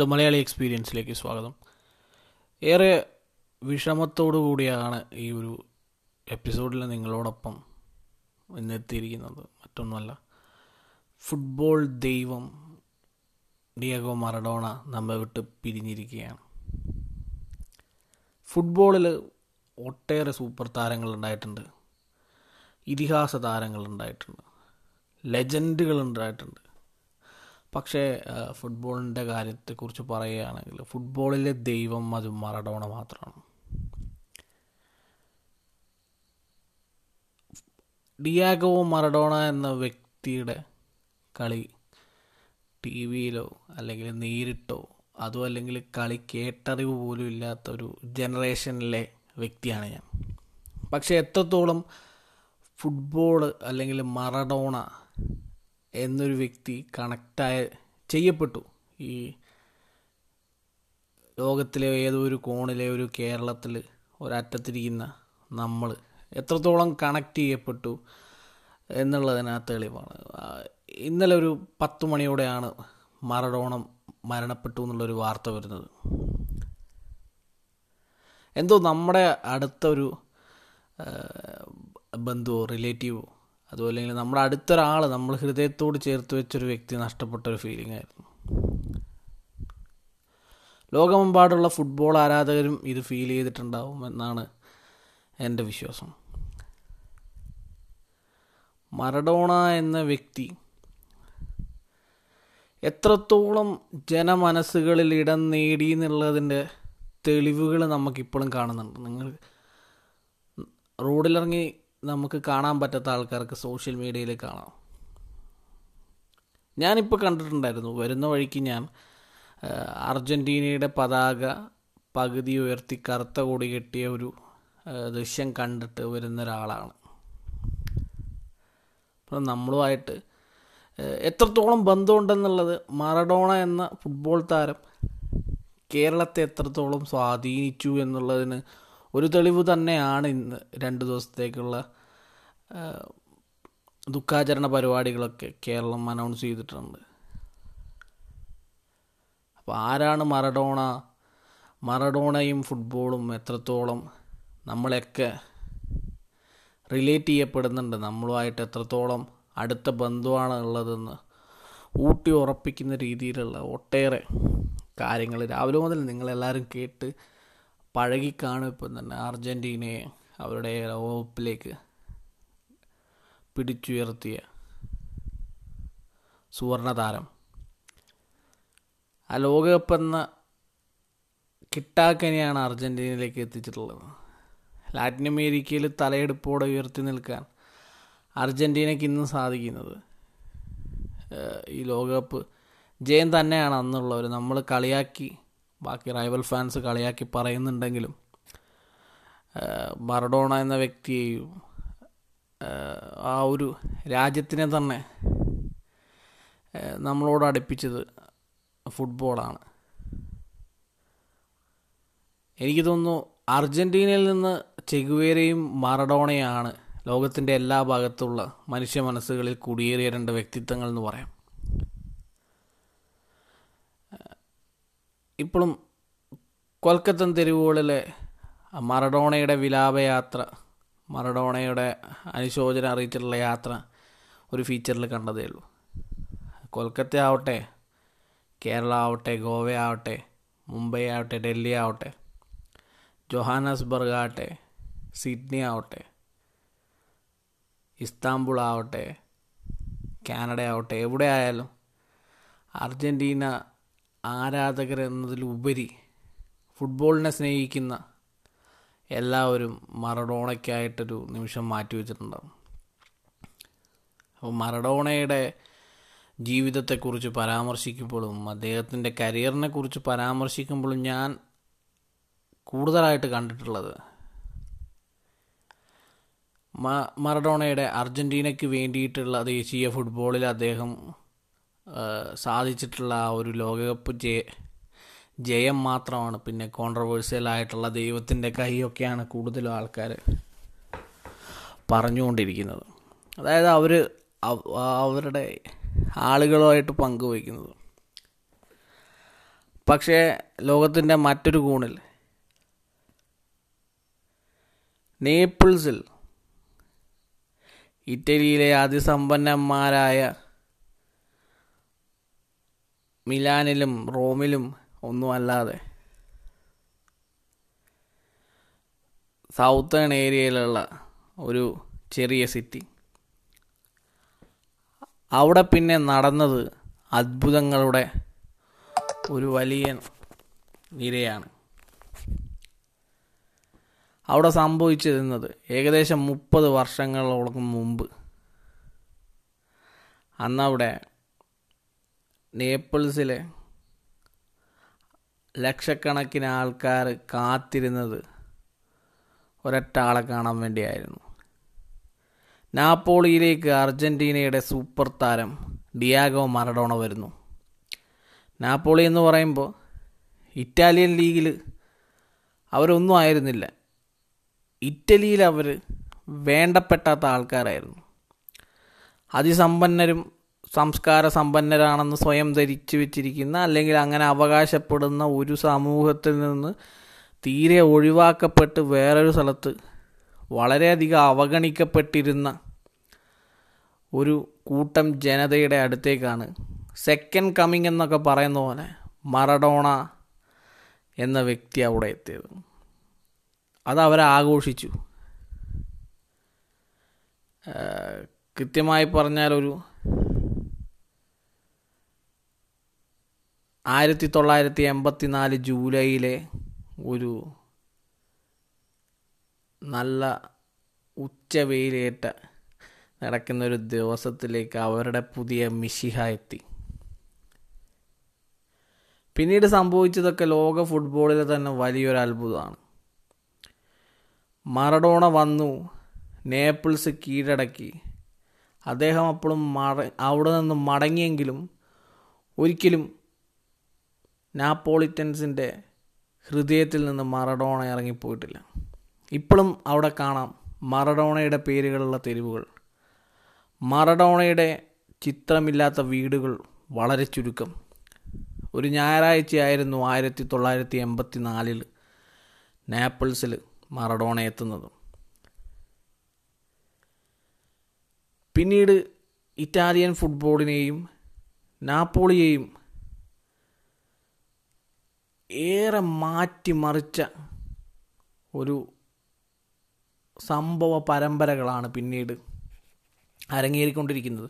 The Malayali എക്സ്പീരിയൻസിലേക്ക് സ്വാഗതം. ഏറെ വിഷമത്തോടു കൂടിയാണ് ഈ ഒരു എപ്പിസോഡിൽ നിങ്ങളോടൊപ്പം ഇന്നെത്തിയിരിക്കുന്നത്. മറ്റൊന്നുമല്ല, ഫുട്ബോൾ ദൈവം ഡിയാഗോ മറഡോണ നമ്മെ വിട്ട് പിരിഞ്ഞിരിക്കുകയാണ്. ഫുട്ബോളിൽ ഒട്ടേറെ സൂപ്പർ താരങ്ങളുണ്ടായിട്ടുണ്ട്, ഇതിഹാസ താരങ്ങളുണ്ടായിട്ടുണ്ട്, ലെജൻഡുകളുണ്ടായിട്ടുണ്ട്. പക്ഷേ ഫുട്ബോളിൻ്റെ കാര്യത്തെക്കുറിച്ച് പറയുകയാണെങ്കിൽ ഫുട്ബോളിലെ ദൈവം അത് മറഡോണ മാത്രമാണ്. ഡിയാഗോ മറഡോണ എന്ന വ്യക്തിയുടെ കളി ടി വിയിലോ അല്ലെങ്കിൽ നേരിട്ടോ അതോ അല്ലെങ്കിൽ കളി കേട്ടറിവ് പോലും ഇല്ലാത്തൊരു ജനറേഷനിലെ വ്യക്തിയാണ് ഞാൻ. പക്ഷേ എത്രത്തോളം ഫുട്ബോൾ അല്ലെങ്കിൽ മറഡോണ എന്നൊരു വ്യക്തി ചെയ്യപ്പെട്ടു ഈ ലോകത്തിലെ ഏതോ ഒരു കോണിലെ ഒരു കേരളത്തിൽ ഒരറ്റത്തിരിക്കുന്ന നമ്മൾ എത്രത്തോളം കണക്റ്റ് ചെയ്യപ്പെട്ടു എന്നുള്ളതിന് തെളിവാണ്. ഇന്നലെ ഒരു 10 മണിയോടെയാണ് മറഡോണ മരണപ്പെട്ടു എന്നുള്ളൊരു വാർത്ത വരുന്നത്. എന്തോ നമ്മുടെ അടുത്തൊരു ബന്ധുവോ റിലേറ്റീവോ അതുപോലെ നമ്മുടെ അടുത്തൊരാൾ നമ്മൾ ഹൃദയത്തോട് ചേർത്ത് വെച്ചൊരു വ്യക്തി നഷ്ടപ്പെട്ടൊരു ഫീലിംഗ് ആയിരുന്നു. ലോകമെമ്പാടുള്ള ഫുട്ബോൾ ആരാധകരും ഇത് ഫീൽ ചെയ്തിട്ടുണ്ടാവും എന്നാണ് എൻ്റെ വിശ്വാസം. മറഡോണ എന്ന വ്യക്തി എത്രത്തോളം ജനമനസ്സുകളിൽ ഇടം നേടി എന്നുള്ളതിൻ്റെ തെളിവുകൾ നമുക്കിപ്പോഴും കാണുന്നുണ്ട്. നിങ്ങൾ റോഡിലിറങ്ങി നമുക്ക് കാണാൻ പറ്റാത്ത ആൾക്കാർക്ക് സോഷ്യൽ മീഡിയയിൽ കാണാം. ഞാനിപ്പോൾ കണ്ടിട്ടുണ്ടായിരുന്നു, വരുന്ന വഴിക്ക് ഞാൻ അർജൻറ്റീനയുടെ പതാക പകുതി ഉയർത്തി കറുത്ത കൊടി കെട്ടിയ ഒരു ദൃശ്യം കണ്ടിട്ട് വരുന്ന ഒരാളാണ്. അപ്പം നമ്മളുമായിട്ട് എത്രത്തോളം ബന്ധമുണ്ടെന്നുള്ളത്, മറഡോണ എന്ന ഫുട്ബോൾ താരം കേരളത്തെ എത്രത്തോളം സ്വാധീനിച്ചു എന്നുള്ളതിന് ഒരു തെളിവ് തന്നെയാണ് ഇന്ന് 2 ദിവസത്തേക്കുള്ള ദുഃഖാചരണ പരിപാടികളൊക്കെ കേരളം അനൗൺസ് ചെയ്തിട്ടുണ്ട്. അപ്പോൾ ആരാണ് മറഡോണ? മറഡോണയും ഫുട്ബോളും എത്രത്തോളം നമ്മളെയൊക്കെ റിലേറ്റ് ചെയ്യപ്പെടുന്നുണ്ട്, നമ്മളുമായിട്ട് എത്രത്തോളം അടുത്ത ബന്ധമാണ് ഉള്ളതെന്ന് ഊട്ടി ഉറപ്പിക്കുന്ന രീതിയിലുള്ള ഒട്ടേറെ കാര്യങ്ങൾ രാവിലെ മുതൽ നിങ്ങളെല്ലാവരും കേട്ട് പഴകിക്കാണും. ഇപ്പം തന്നെ അർജൻറ്റീനയെ അവരുടെ ലോകകപ്പിലേക്ക് പിടിച്ചുയർത്തിയ സുവർണ താരം, ആ ലോകകപ്പ് എന്ന കിട്ടാക്കനെയാണ് അർജൻറ്റീനയിലേക്ക് എത്തിച്ചിട്ടുള്ളത്. ലാറ്റിൻ അമേരിക്കയിൽ തലയെടുപ്പോടെ ഉയർത്തി നിൽക്കാൻ അർജൻറ്റീനയ്ക്ക് ഇന്നും സാധിക്കുന്നത് ഈ ലോകകപ്പ് ജയം തന്നെയാണ്. അന്നുള്ളവർ നമ്മൾ കളിയാക്കി, ബാക്കി റൈവൽ ഫാൻസ് കളിയാക്കി പറയുന്നുണ്ടെങ്കിലും മറഡോണ എന്ന വ്യക്തിയെയും ആ ഒരു രാജ്യത്തിനെ തന്നെ നമ്മളോട് അടുപ്പിച്ചത് ഫുട്ബോളാണ്. എനിക്ക് തോന്നുന്നു അർജൻറ്റീനയിൽ നിന്ന് ചെഗുവേരയും മറഡോണയാണ് ലോകത്തിൻ്റെ എല്ലാ ഭാഗത്തുള്ള മനുഷ്യ മനസ്സുകളിൽ കുടിയേറിയ 2 വ്യക്തിത്വങ്ങൾ എന്ന് പറയാം. ഇപ്പോഴും കൊൽക്കത്തൻ തെരുവുകളിലെ മറഡോണയുടെ വിലാപയാത്ര, മറഡോണയുടെ അനുശോചനം അറിയിച്ചിട്ടുള്ള യാത്ര ഒരു ഫീച്ചറിൽ കണ്ടതേ ഉള്ളൂ. കൊൽക്കത്ത ആവട്ടെ, കേരള ആവട്ടെ, ഗോവ ആവട്ടെ, മുംബൈ ആവട്ടെ, ഡൽഹി ആവട്ടെ, ജോഹാനസ്ബർഗ് ആവട്ടെ, സിഡ്നി ആവട്ടെ, ഇസ്താംബുൾ ആവട്ടെ, കാനഡ ആവട്ടെ, എവിടെ ആയാലും അർജൻറ്റീന ആരാധകരെന്നതിലുപരി ഫുട്ബോളിനെ സ്നേഹിക്കുന്ന എല്ലാവരും മറഡോണയ്ക്കായിട്ടൊരു നിമിഷം മാറ്റിവെച്ചിട്ടുണ്ടാകും. അപ്പോൾ മറഡോണയുടെ ജീവിതത്തെക്കുറിച്ച് പരാമർശിക്കുമ്പോഴും അദ്ദേഹത്തിൻ്റെ കരിയറിനെക്കുറിച്ച് പരാമർശിക്കുമ്പോഴും ഞാൻ കൂടുതലായിട്ട് കണ്ടിട്ടുള്ളത് മറഡോണയുടെ അർജൻറ്റീനയ്ക്ക് വേണ്ടിയിട്ടുള്ള ദേശീയ ഫുട്ബോളിൽ അദ്ദേഹം സാധിച്ചിട്ടുള്ള ആ ഒരു ലോകകപ്പ് ജയം മാത്രമാണ്. പിന്നെ കോൺട്രവേഴ്സ്യൽ ആയിട്ടുള്ള ദൈവത്തിൻ്റെ കൈയൊക്കെയാണ് കൂടുതലും ആൾക്കാർ പറഞ്ഞുകൊണ്ടിരിക്കുന്നത്. അതായത് അവരുടെ ആളുകളുമായിട്ട് പങ്കുവയ്ക്കുന്നത്. പക്ഷേ ലോകത്തിൻ്റെ മറ്റൊരു കോണിൽ നേപ്പിൾസിൽ ഇറ്റലിയിലെ അതിസമ്പന്നന്മാരായ മിലാനിലും റോമിലും ഒന്നുമല്ലാതെ സൗത്തേൺ ഏരിയയിലുള്ള ഒരു ചെറിയ സിറ്റി, അവിടെ പിന്നെ നടന്നത് അത്ഭുതങ്ങളുടെ ഒരു വലിയ നിരയാണ്. അവിടെ സംഭവിച്ചിരുന്നത് ഏകദേശം 30 വർഷങ്ങളോളം മുമ്പ് അന്നവിടെ നേപ്പിൾസിലെ ലക്ഷക്കണക്കിന് ആൾക്കാർ കാത്തിരുന്നത് ഒരൊറ്റ ആളെ കാണാൻ വേണ്ടിയായിരുന്നു. നാപ്പോളിയിലേക്ക് അർജൻറ്റീനയുടെ സൂപ്പർ താരം ഡിയാഗോ മറഡോണ വരുന്നു. നാപ്പോളി എന്ന് പറയുമ്പോൾ ഇറ്റാലിയൻ ലീഗിൽ അവരൊന്നും ആയിരുന്നില്ല, ഇറ്റലിയിൽ അവർ വേണ്ടപ്പെടാത്ത ആൾക്കാരായിരുന്നു. അതിസമ്പന്നരും സംസ്കാര സമ്പന്നരാണെന്ന് സ്വയം ധരിച്ചു വെച്ചിരിക്കുന്ന, അല്ലെങ്കിൽ അങ്ങനെ അവകാശപ്പെടുന്ന ഒരു സമൂഹത്തിൽ നിന്ന് തീരെ ഒഴിവാക്കപ്പെട്ട് വേറൊരു സ്ഥലത്ത് വളരെയധികം അവഗണിക്കപ്പെട്ടിരുന്ന ഒരു കൂട്ടം ജനതയുടെ അടുത്തേക്കാണ് സെക്കൻഡ് കമ്മിങ് എന്നൊക്കെ പറയുന്ന പോലെ മറഡോണ എന്ന വ്യക്തി അവിടെ എത്തിയത്. അതവരെ ആഘോഷിച്ചു. കൃത്യമായി പറഞ്ഞാൽ ഒരു 1984 ജൂലൈയിലെ ഒരു നല്ല ഉച്ചവെയിലേറ്റ നടക്കുന്നൊരു ദിവസത്തിലേക്ക് അവരുടെ പുതിയ മിശിഹ എത്തി. പിന്നീട് സംഭവിച്ചതൊക്കെ ലോക ഫുട്ബോളിൽ തന്നെ വലിയൊരു അത്ഭുതമാണ്. മറഡോണ വന്നു, നേപ്പിൾസ് കീഴടക്കി. അദ്ദേഹം അപ്പോഴും അവിടെ നിന്ന് മടങ്ങിയെങ്കിലും ഒരിക്കലും നാപ്പോളിറ്റൻസിൻ്റെ ഹൃദയത്തിൽ നിന്ന് മറഡോണ ഇറങ്ങിപ്പോയിട്ടില്ല. ഇപ്പോഴും അവിടെ കാണാം മറഡോണയുടെ പേരുകളുള്ള തെരുവുകൾ, മറഡോണയുടെ ചിത്രമില്ലാത്ത വീടുകൾ വളരെ ചുരുക്കം. ഒരു ഞായറാഴ്ചയായിരുന്നു 1984 നാപ്പിൾസിൽ മറഡോണ എത്തുന്നത്. പിന്നീട് ഇറ്റാലിയൻ ഫുട്ബോളിനെയും നാപ്പോളിയെയും ഏറെ മാറ്റിമറിച്ച ഒരു സംഭവ പരമ്പരകളാണ് പിന്നീട് അരങ്ങേറിക്കൊണ്ടിരിക്കുന്നത്.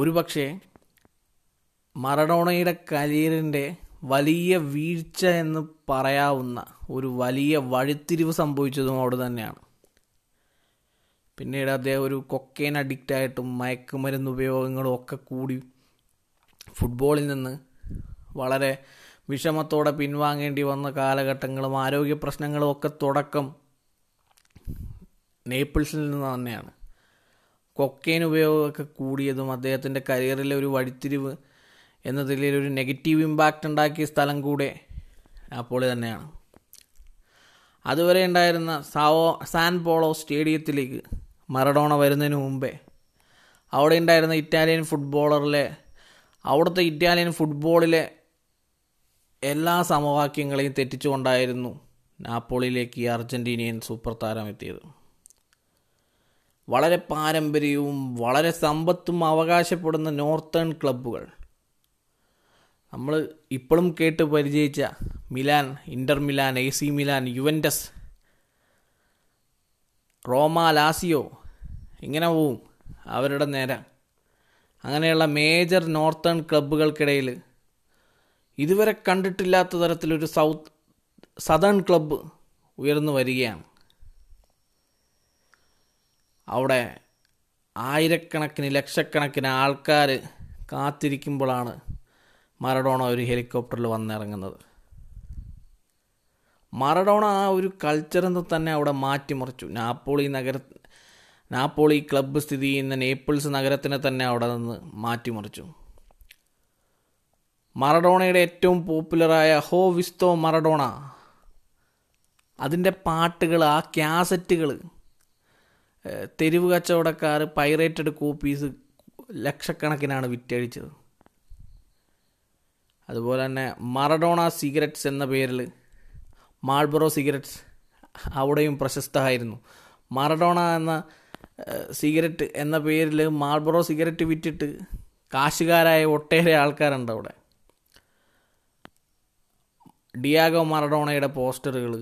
ഒരുപക്ഷേ മറഡോണയുടെ കരിയറിൻ്റെ വലിയ വീഴ്ച എന്ന് പറയാവുന്ന ഒരു വലിയ വഴിത്തിരിവ് സംഭവിച്ചതും അവിടെ തന്നെയാണ്. പിന്നീട് അദ്ദേഹം ഒരു കൊക്കൈൻ അഡിക്റ്റായിട്ടും മയക്കുമരുന്ന് ഉപയോഗങ്ങളും ഒക്കെ കൂടി ഫുട്ബോളിൽ നിന്ന് വളരെ വിഷമത്തോടെ പിൻവാങ്ങേണ്ടി വന്ന കാലഘട്ടങ്ങളും ആരോഗ്യ പ്രശ്നങ്ങളും ഒക്കെ തുടക്കം നേപ്പിൾസിൽ നിന്ന് തന്നെയാണ്. കൊക്കൈൻ ഉപയോഗമൊക്കെ കൂടിയതും അദ്ദേഹത്തിൻ്റെ കരിയറിലെ ഒരു വഴിത്തിരിവ് എന്നതിലൊരു നെഗറ്റീവ് ഇമ്പാക്റ്റ് ഉണ്ടാക്കിയ സ്ഥലം കൂടെ നാപ്പോളി തന്നെയാണ്. അതുവരെ ഉണ്ടായിരുന്ന സാൻ പോളോ സ്റ്റേഡിയത്തിലേക്ക് മറഡോണ വരുന്നതിന് മുമ്പേ അവിടെ ഉണ്ടായിരുന്ന ഇറ്റാലിയൻ ഫുട്ബോളറിലെ അവിടുത്തെ ഇറ്റാലിയൻ ഫുട്ബോളിലെ എല്ലാ സമവാക്യങ്ങളെയും തെറ്റിച്ചുകൊണ്ടായിരുന്നു നാപ്പോളിയിലേക്ക് ഈ അർജൻറ്റീനിയൻ സൂപ്പർ താരം എത്തിയത്. വളരെ പാരമ്പര്യവും വളരെ സമ്പത്തും അവകാശപ്പെടുന്ന നോർത്തേൺ ക്ലബ്ബുകൾ, നമ്മൾ ഇപ്പോഴും കേട്ട് പരിചയിച്ച Milan, Inter Milan, A C Milan, Juventus, Roma, Lazio, ഇങ്ങനെ പോവും അവരുടെ നേരെ. അങ്ങനെയുള്ള മേജർ നോർത്തേൺ ക്ലബ്ബുകൾക്കിടയിൽ ഇതുവരെ കണ്ടിട്ടില്ലാത്ത തരത്തിലൊരു സതേൺ ക്ലബ്ബ് ഉയർന്നു വരികയാണ്. അവിടെ ആയിരക്കണക്കിന് ലക്ഷക്കണക്കിന് ആൾക്കാർ കാത്തിരിക്കുമ്പോഴാണ് മറഡോണ ഒരു ഹെലികോപ്റ്ററിൽ വന്നിറങ്ങുന്നത്. മറഡോണ ആ ഒരു കൾച്ചറിൽ തന്നെ അവിടെ മാറ്റിമറിച്ചു. നാപ്പോളി ക്ലബ്ബ് സ്ഥിതി ചെയ്യുന്ന നേപ്പിൾസ് നഗരത്തിനെ തന്നെ അവിടെ നിന്ന് മാറ്റിമറിച്ചു. മറഡോണയുടെ ഏറ്റവും പോപ്പുലറായ ഹോ വിസ്തോ മറഡോണ, അതിൻ്റെ പാട്ടുകൾ, ആ ക്യാസറ്റുകൾ, തെരുവ് കച്ചവടക്കാർ പൈറേറ്റഡ് കോപ്പീസ് ലക്ഷക്കണക്കിനാണ് വിറ്റഴിച്ചത്. അതുപോലെ തന്നെ മറഡോണ സിഗരറ്റ്സ് എന്ന പേരിൽ മാൾബറോ സിഗരറ്റ്സ് അവിടെയും പ്രശസ്തമായിരുന്നു. മറഡോണ എന്ന സിഗരറ്റ് എന്ന പേരിൽ മാൾബറോ സിഗരറ്റ് വിറ്റിട്ട് കാശുകാരായ ഒട്ടേറെ ആൾക്കാരുണ്ട് അവിടെ. ഡിയാഗോ മറഡോണയുടെ പോസ്റ്ററുകൾ,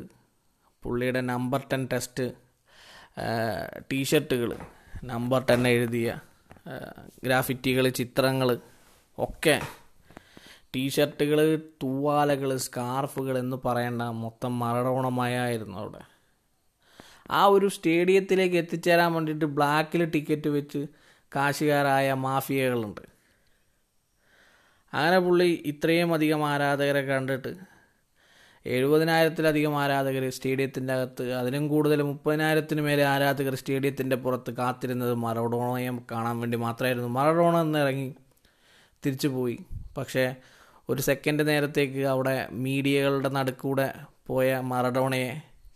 പുള്ളിയുടെ നമ്പർ 10 ടെസ്റ്റ് ടീഷർട്ടുകൾ, നമ്പർ 10 എഴുതിയ ഗ്രാഫിറ്റികൾ, ചിത്രങ്ങൾ ഒക്കെ, ടീഷർട്ടുകൾ, തൂവാലകൾ, സ്കാർഫുകൾ എന്ന് പറയേണ്ട മൊത്തം മറഡോണമായിരുന്നു അവിടെ. ആ ഒരു സ്റ്റേഡിയത്തിലേക്ക് എത്തിച്ചേരാൻ വേണ്ടിയിട്ട് ബ്ലാക്കിൽ ടിക്കറ്റ് വെച്ച് കാശുകാരായ മാഫിയകളുണ്ട്. അങ്ങനെ പുള്ളി ഇത്രയും അധികം ആരാധകരെ കണ്ടിട്ട് 70,000-ലധികം ആരാധകർ സ്റ്റേഡിയത്തിൻ്റെ അകത്ത്, അതിലും കൂടുതൽ 30,000-ന് മേലെ ആരാധകർ സ്റ്റേഡിയത്തിൻ്റെ പുറത്ത് കാത്തിരുന്നത് മറഡോണയെ കാണാൻ വേണ്ടി മാത്രമായിരുന്നു. മറഡോണ എന്ന് ഇറങ്ങി തിരിച്ചു പോയി. പക്ഷേ ഒരു സെക്കൻഡ് നേരത്തേക്ക് അവിടെ മീഡിയകളുടെ നടുക്കൂടെ പോയ മറഡോണയെ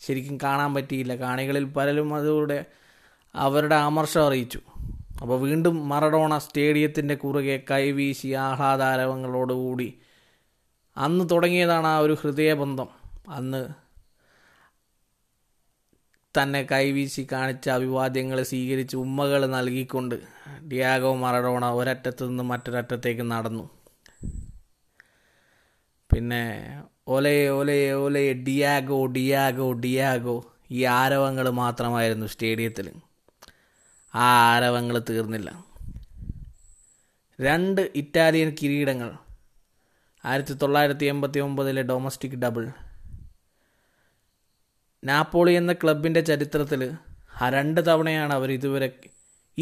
ശരിക്കും കാണാൻ പറ്റിയില്ല. കാണികളിൽ പലരും അതിലൂടെ അവരുടെ ആമർഷം അറിയിച്ചു. അപ്പോൾ വീണ്ടും മറഡോണ സ്റ്റേഡിയത്തിൻ്റെ കുറുകെ കൈവീശി ആഹ്ലാദാരവങ്ങളോടുകൂടി അന്ന് തുടങ്ങിയതാണ് ആ ഒരു ഹൃദയബന്ധം. അന്ന് തന്നെ കൈവീശി കാണിച്ച അഭിവാദ്യങ്ങളെ സ്വീകരിച്ച് ഉമ്മകൾ നൽകിക്കൊണ്ട് ഡിയാഗോ മറഡോണ ഒരറ്റത്ത് നിന്ന് മറ്റൊരറ്റത്തേക്ക് നടന്നു. പിന്നെ ole ole ole Diego Diego Diego, ഈ ആരവങ്ങൾ മാത്രമായിരുന്നു സ്റ്റേഡിയത്തിൽ. ആ ആരവങ്ങൾ തീർന്നില്ല. 2 ഇറ്റാലിയൻ കിരീടങ്ങൾ, 1989 ഡൊമസ്റ്റിക് ഡബിൾ. നാപ്പോളി എന്ന ക്ലബിൻ്റെ ചരിത്രത്തിൽ 2 തവണയാണ് അവർ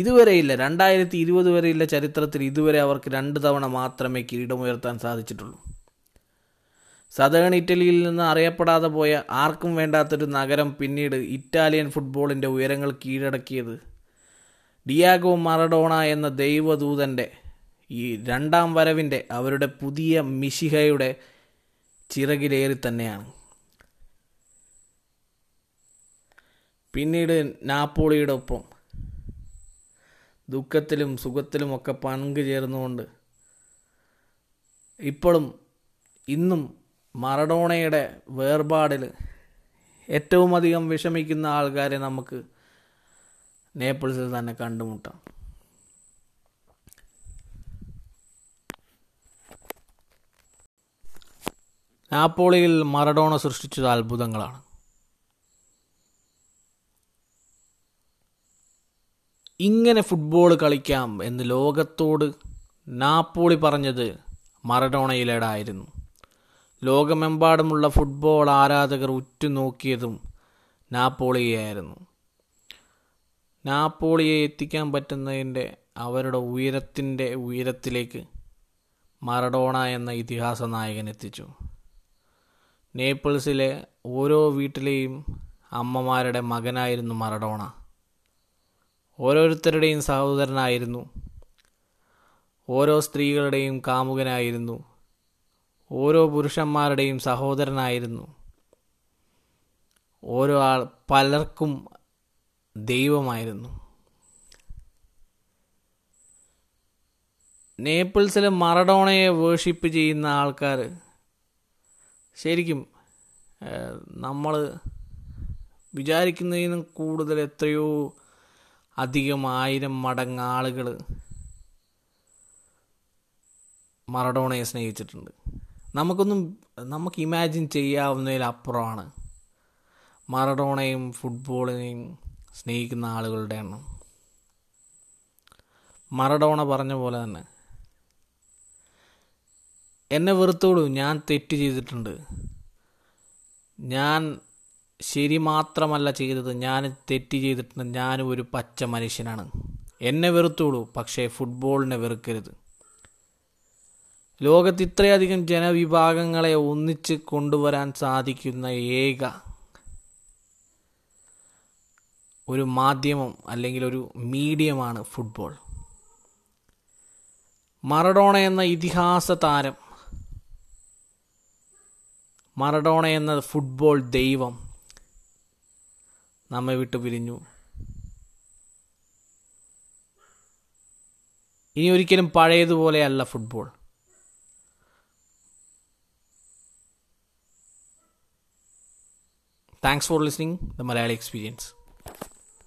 ഇതുവരെയില്ല 2020 വരെയുള്ള ചരിത്രത്തിൽ ഇതുവരെ അവർക്ക് 2 തവണ മാത്രമേ കിരീടമുയർത്താൻ സാധിച്ചിട്ടുള്ളൂ. സദേൺ ഇറ്റലിയിൽ നിന്ന് അറിയപ്പെടാതെ പോയ, ആർക്കും വേണ്ടാത്തൊരു നഗരം പിന്നീട് ഇറ്റാലിയൻ ഫുട്ബോളിൻ്റെ ഉയരങ്ങൾ കീഴടക്കിയത് ഡിയാഗോ മറഡോണ എന്ന ദൈവദൂതൻ്റെ ഈ 2ാം വരവിൻ്റെ, അവരുടെ പുതിയ മിശിഹയുടെ ചിറകിലേറി തന്നെയാണ്. പിന്നീട് നാപ്പോളിയുടെ ഒപ്പം ദുഃഖത്തിലും സുഖത്തിലുമൊക്കെ പങ്കുചേർന്നുകൊണ്ട് ഇപ്പോഴും ഇന്നും മറഡോണയുടെ വേർപാടിൽ ഏറ്റവും അധികം വിഷമിക്കുന്ന ആൾക്കാരെ നമുക്ക് നേപ്പിൾസിൽ തന്നെ കണ്ടുമുട്ടാം. നാപ്പോളിയിൽ മറഡോണ സൃഷ്ടിച്ചത് അത്ഭുതങ്ങളാണ്. ഇങ്ങനെ ഫുട്ബോൾ കളിക്കാം എന്ന് ലോകത്തോട് നാപ്പോളി പറഞ്ഞത് മറഡോണയിലൂടെയായിരുന്നു. ലോകമെമ്പാടുമുള്ള ഫുട്ബോൾ ആരാധകർ ഉറ്റുനോക്കിയതും നാപ്പോളിയെയായിരുന്നു. നാപ്പോളിയെ എത്തിക്കാൻ പറ്റുന്നതിൻ്റെ, അവരുടെ ഉയരത്തിൻ്റെ ഉയരത്തിലേക്ക് മറഡോണ എന്ന ഇതിഹാസ നായകൻ എത്തിച്ചു. നേപ്പിൾസിലെ ഓരോ വീട്ടിലെയും അമ്മമാരുടെ മകനായിരുന്നു മറഡോണ. ഓരോരുത്തരുടെയും സഹോദരനായിരുന്നു. ഓരോ സ്ത്രീകളുടെയും കാമുകനായിരുന്നു. ഓരോ പുരുഷന്മാരുടെയും സഹോദരനായിരുന്നു. ഓരോ ആൾ പലർക്കും ദൈവമായിരുന്നു. നേപ്പിൾസിലെ മറഡോണയെ വേർഷിപ്പ് ചെയ്യുന്ന ആൾക്കാർ ശരിക്കും നമ്മൾ വിചാരിക്കുന്നതിനും കൂടുതൽ എത്രയോ അധികം 1000 മടങ്ങ് ആളുകൾ മറഡോണയെ സ്നേഹിച്ചിട്ടുണ്ട്. നമുക്ക് ഇമാജിൻ ചെയ്യാവുന്നതിലപ്പുറമാണ് മറഡോണയും ഫുട്ബോളിനെയും സ്നേഹിക്കുന്ന ആളുകളുടെ എണ്ണം. മറഡോണ പറഞ്ഞ പോലെ തന്നെ, എന്നെ വെറുത്തോളൂ, ഞാൻ തെറ്റ് ചെയ്തിട്ടുണ്ട്. ഞാൻ ശരി മാത്രമല്ല ചെയ്തത്, ഞാൻ തെറ്റ് ചെയ്തിട്ടുണ്ട്. ഞാനും ഒരു പച്ച മനുഷ്യനാണ്. എന്നെ വെറുത്തോളൂ, പക്ഷേ ഫുട്ബോളിനെ വെറുക്കരുത്. ലോകത്ത് ഇത്രയധികം ജനവിഭാഗങ്ങളെ ഒന്നിച്ച് കൊണ്ടുവരാൻ സാധിക്കുന്ന ഏക ഒരു മാധ്യമം അല്ലെങ്കിൽ ഒരു മീഡിയമാണ് ഫുട്ബോൾ. മറഡോണ എന്ന ഇതിഹാസ താരം, മറഡോണ എന്ന ഫുട്ബോൾ ദൈവം നമ്മെ വിട്ടു പിരിഞ്ഞു. ഇനി ഒരിക്കലും പഴയതുപോലെയല്ല football. Thanks for listening the Malayali experience.